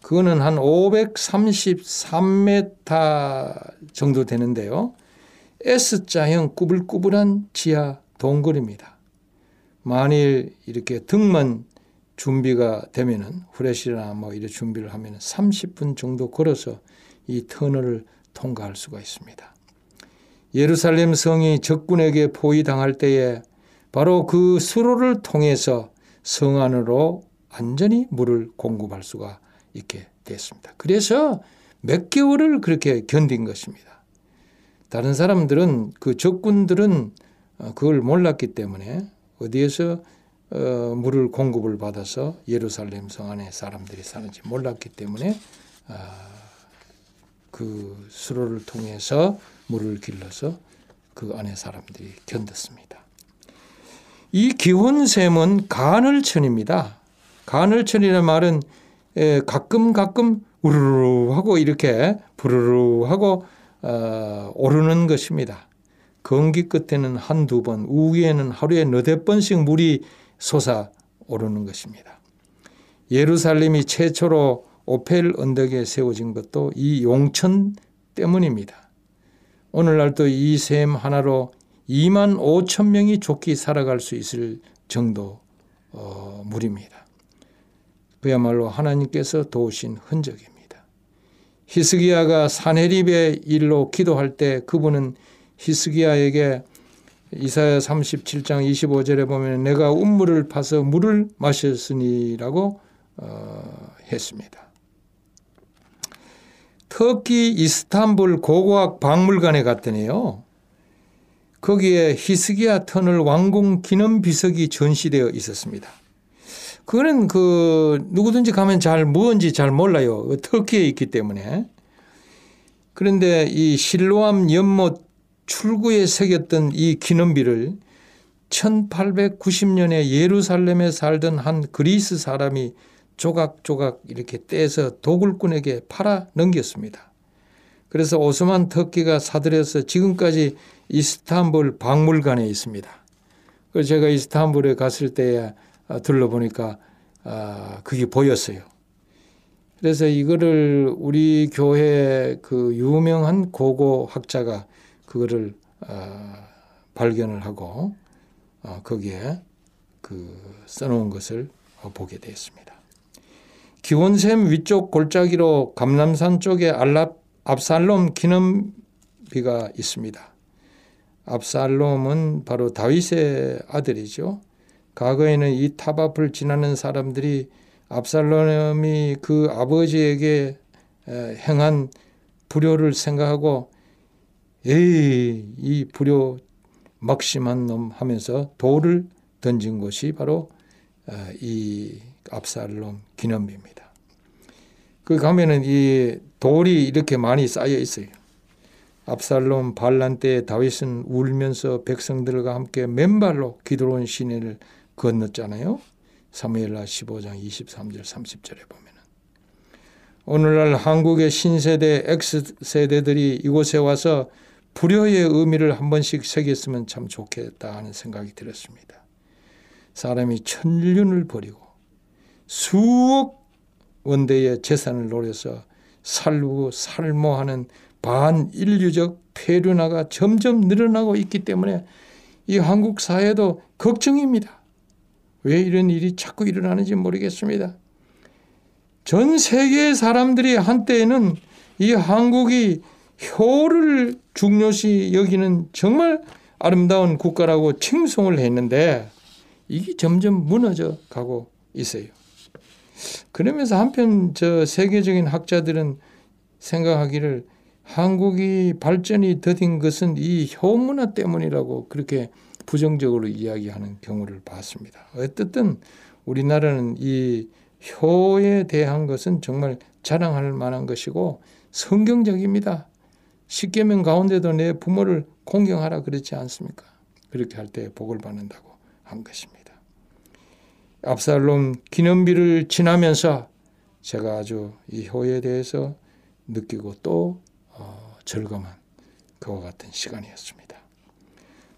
그거는 한 533m 정도 되는데요. S자형 꾸불꾸불한 지하 동굴입니다. 만일 이렇게 등만 준비가 되면은 후레쉬나 뭐 이런 준비를 하면은 30분 정도 걸어서 이 터널을 통과할 수가 있습니다. 예루살렘 성이 적군에게 포위당할 때에 바로 그 수로를 통해서 성 안으로 안전히 물을 공급할 수가 있게 됐습니다. 그래서 몇 개월을 그렇게 견딘 것입니다. 다른 사람들은 그 적군들은 그걸 몰랐기 때문에 어디에서 물을 공급을 받아서 예루살렘 성 안에 사람들이 사는지 몰랐기 때문에 그 수로를 통해서 물을 길러서 그 안에 사람들이 견뎠습니다. 이 기혼샘은 간헐천입니다. 간헐천이라는 말은 가끔 우르르 하고 이렇게 부르르 하고 오르는 것입니다. 건기 끝에는 한두 번, 우기에는 하루에 너댓 번씩 물이 솟아오르는 것입니다. 예루살렘이 최초로 오펠 언덕에 세워진 것도 이 용천 때문입니다. 오늘날 또 이 샘 하나로 2만 5천 명이 좋게 살아갈 수 있을 정도 물입니다. 그야말로 하나님께서 도우신 흔적입니다. 히스기야가 산헤립의 일로 기도할 때 그분은 히스기야에게 이사야 37장 25절에 보면 내가 운물을 파서 물을 마셨으니라고 했습니다. 터키 이스탄불 고고학 박물관에 갔더니요. 거기에 히스기야 터널 완공 기념 비석이 전시되어 있었습니다. 그거는 누구든지 가면 잘 뭔지 잘 몰라요. 터키에 있기 때문에. 그런데 이 실로암 연못 출구에 새겼던 이 기념비를 1890년에 예루살렘에 살던 한 그리스 사람이 조각조각 이렇게 떼서 도굴꾼에게 팔아 넘겼습니다. 그래서 오스만 터키가 사들여서 지금까지 이스탄불 박물관에 있습니다. 그래서 제가 이스탄불에 갔을 때에 둘러보니까 그게 보였어요. 그래서 이거를 우리 교회 그 유명한 고고학자가 그거를 발견을 하고 거기에 써놓은 것을 보게 되었습니다. 기혼샘 위쪽 골짜기로 감람산 쪽에 압살롬 기념비가 있습니다. 압살롬은 바로 다윗의 아들이죠. 과거에는 이 탑 앞을 지나는 사람들이 압살롬이 그 아버지에게 행한 불효를 생각하고 에이 이 불효 막심한 놈 하면서 돌을 던진 곳이 바로 이 압살롬 기념비입니다. 그 가면은 이 돌이 이렇게 많이 쌓여 있어요. 압살롬 반란 때 다윗은 울면서 백성들과 함께 맨발로 기드론 시내를 건넜잖아요. 사무엘하 15장 23절 30절에 보면은 오늘날 한국의 신세대 X세대들이 이곳에 와서 불효의 의미를 한 번씩 새겼으면 참 좋겠다 하는 생각이 들었습니다. 사람이 천륜을 버리고 수억 원대의 재산을 노려서 살고 살모하는 반인류적 폐륜화가 점점 늘어나고 있기 때문에 이 한국 사회도 걱정입니다. 왜 이런 일이 자꾸 일어나는지 모르겠습니다. 전 세계의 사람들이 한때에는 이 한국이 효를 중요시 여기는 정말 아름다운 국가라고 칭송을 했는데 이게 점점 무너져 가고 있어요. 그러면서 한편 저 세계적인 학자들은 생각하기를 한국이 발전이 더딘 것은 이 효문화 때문이라고 그렇게 부정적으로 이야기하는 경우를 봤습니다. 어쨌든 우리나라는 이 효에 대한 것은 정말 자랑할 만한 것이고 성경적입니다. 십계명 가운데도 내 부모를 공경하라 그렇지 않습니까? 그렇게 할 때 복을 받는다고 한 것입니다. 압살롬 기념비를 지나면서 제가 아주 이 효에 대해서 느끼고 또 즐거움한 그와 같은 시간이었습니다.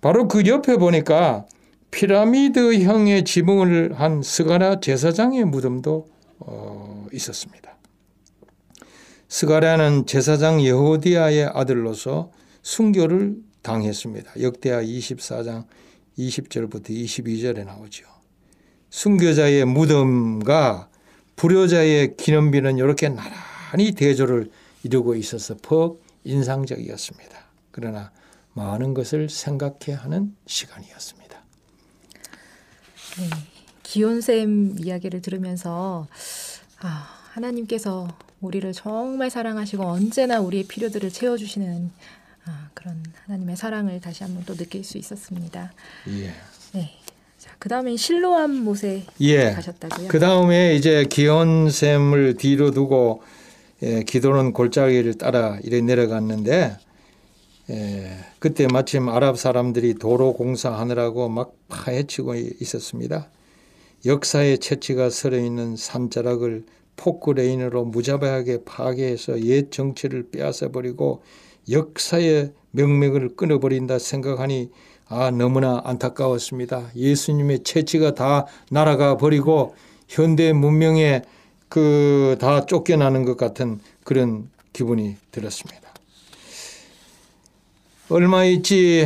바로 그 옆에 보니까 피라미드형의 지붕을 한 스가랴 제사장의 무덤도 있었습니다. 스가랴는 제사장 여호디아의 아들로서 순교를 당했습니다. 역대하 24장 20절부터 22절에 나오죠. 순교자의 무덤과 불효자의 기념비는 이렇게 나란히 대조를 이루고 있어서 퍽 인상적이었습니다. 그러나 많은 것을 생각해야 하는 시간이었습니다. 네, 기혼샘 이야기를 들으면서 하나님께서 우리를 정말 사랑하시고 언제나 우리의 필요들을 채워주시는 그런 하나님의 사랑을 다시 한번 또 느낄 수 있었습니다. 예. 네. 자, 그다음에 실로암 못에 가셨다고요? 그다음에 이제 기혼샘을 뒤로 두고 기드론 골짜기를 따라 이래 내려갔는데 그때 마침 아랍 사람들이 도로 공사하느라고 막 파헤치고 있었습니다. 역사의 채취가 서려 있는 산자락을 포크레인으로 무자비하게 파괴해서 옛 정치를 빼앗아버리고 역사의 명맥을 끊어버린다 생각하니 너무나 안타까웠습니다. 예수님의 채취가 다 날아가 버리고 현대 문명에 다 쫓겨나는 것 같은 그런 기분이 들었습니다. 얼마 있지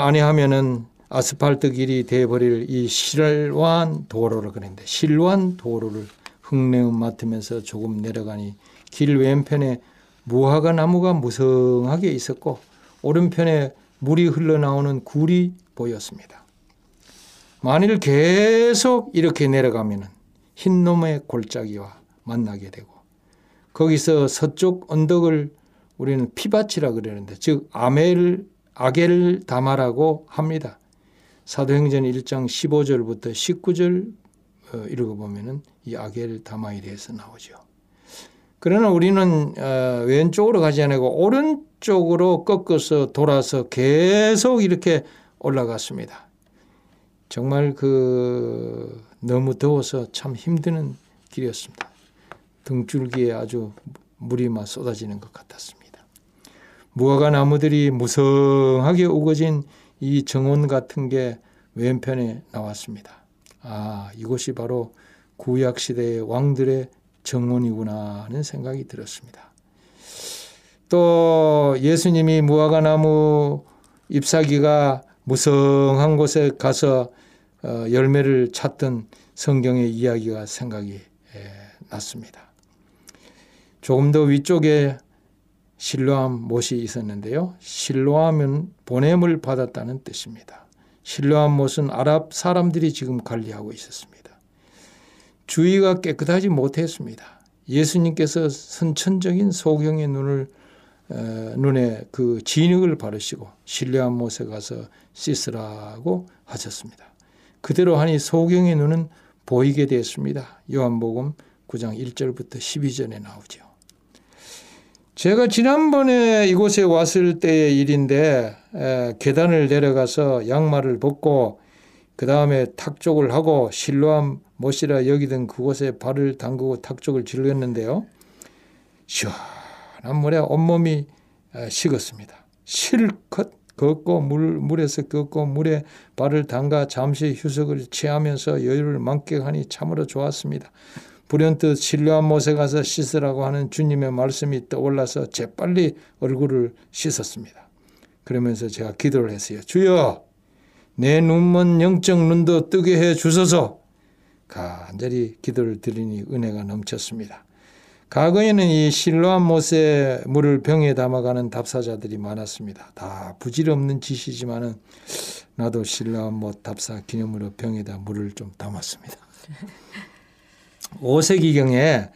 아니하면은 아스팔트 길이 되어버릴 이 실로암 도로를 그랬는데 실로암 도로를 흙내음 맡으면서 조금 내려가니 길 왼편에 무화과 나무가 무성하게 있었고 오른편에 물이 흘러나오는 굴이 보였습니다. 만일 계속 이렇게 내려가면 흰놈의 골짜기와 만나게 되고 거기서 서쪽 언덕을 우리는 피밭이라 그러는데, 즉 아겔 다마라고 합니다. 사도행전 1장 15절부터 19절 읽어보면 이 아겔 다마에 대해서 나오죠. 그러나 우리는 왼쪽으로 가지 않고 오른쪽으로 꺾어서 돌아서 계속 이렇게 올라갔습니다. 정말 너무 더워서 참 힘드는 길이었습니다. 등줄기에 아주 물이 막 쏟아지는 것 같았습니다. 무화과 나무들이 무성하게 우거진 이 정원 같은 게 왼편에 나왔습니다. 아, 이곳이 바로 구약시대의 왕들의 정원이구나 하는 생각이 들었습니다. 또 예수님이 무화과 나무 잎사귀가 무성한 곳에 가서 열매를 찾던 성경의 이야기가 생각이 났습니다. 조금 더 위쪽에 실로암 못이 있었는데요. 실로암은 보냄을 받았다는 뜻입니다. 실로암 못은 아랍 사람들이 지금 관리하고 있었습니다. 주위가 깨끗하지 못했습니다. 예수님께서 선천적인 소경의 눈에 그 진흙을 바르시고 실로암 못에 가서 씻으라고 하셨습니다. 그대로 하니 소경의 눈은 보이게 됐습니다. 요한복음 9장 1절부터 12절에 나오죠. 제가 지난번에 이곳에 왔을 때의 일인데, 계단을 내려가서 양말을 벗고 그 다음에 탁족을 하고 실로암 못이라 여기던 그곳에 발을 담그고 탁족을 질렀는데요. 시원한 물에 온몸이 식었습니다. 실컷 걷고 물에서 걷고 물에 발을 담가 잠시 휴식을 취하면서 여유를 만끽하니 참으로 좋았습니다. 불현듯 실로암 못에 가서 씻으라고 하는 주님의 말씀이 떠올라서 재빨리 얼굴을 씻었습니다. 그러면서 제가 기도를 했어요. 주여, 내 눈먼 영적 눈도 뜨게 해 주소서. 간절히 기도를 드리니 은혜가 넘쳤습니다. 과거에는 이 실로암 못에 물을 병에 담아가는 답사자들이 많았습니다. 다 부질없는 짓이지만은 나도 실로암 못 답사 기념으로 병에다 물을 좀 담았습니다. 5세기경에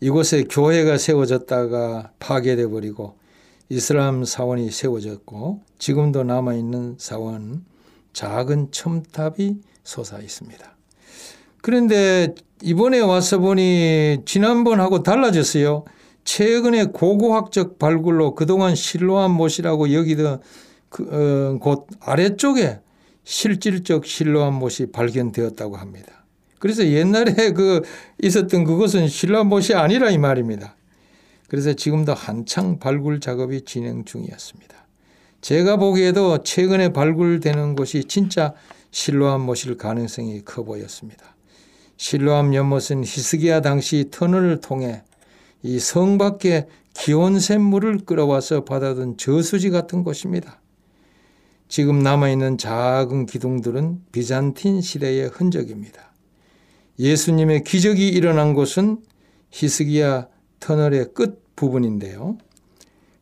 이곳에 교회가 세워졌다가 파괴되어버리고 이슬람 사원이 세워졌고 지금도 남아있는 사원 작은 첨탑이 솟아 있습니다. 그런데 이번에 와서 보니 지난번하고 달라졌어요. 최근에 고고학적 발굴로 그동안 실로암 못이라고 여기던 곳 아래쪽에 실질적 실로암 못이 발견되었다고 합니다. 그래서 옛날에 있었던 그것은 실로암 못이 아니라 이 말입니다. 그래서 지금도 한창 발굴 작업이 진행 중이었습니다. 제가 보기에도 최근에 발굴되는 곳이 진짜 실로암 못일 가능성이 커 보였습니다. 실로암 연못은 히스기야 당시 터널을 통해 이 성 밖에 기혼샘 물을 끌어와서 받아둔 저수지 같은 곳입니다. 지금 남아있는 작은 기둥들은 비잔틴 시대의 흔적입니다. 예수님의 기적이 일어난 곳은 히스기야 터널의 끝부분인데요.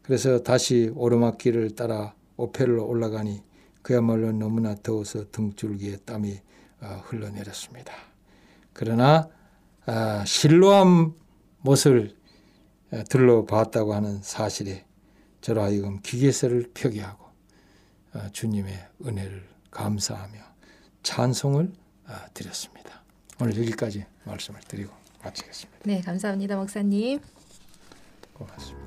그래서 다시 오르막길을 따라 오펠로 올라가니 그야말로 너무나 더워서 등줄기에 땀이 흘러내렸습니다. 그러나 실로암 못을 들러봤다고 하는 사실에 저로 하여금 기계세를 표기하고 주님의 은혜를 감사하며 찬송을 드렸습니다. 오늘 여기까지 말씀을 드리고 마치겠습니다. 네, 감사합니다, 목사님. 고맙습니다.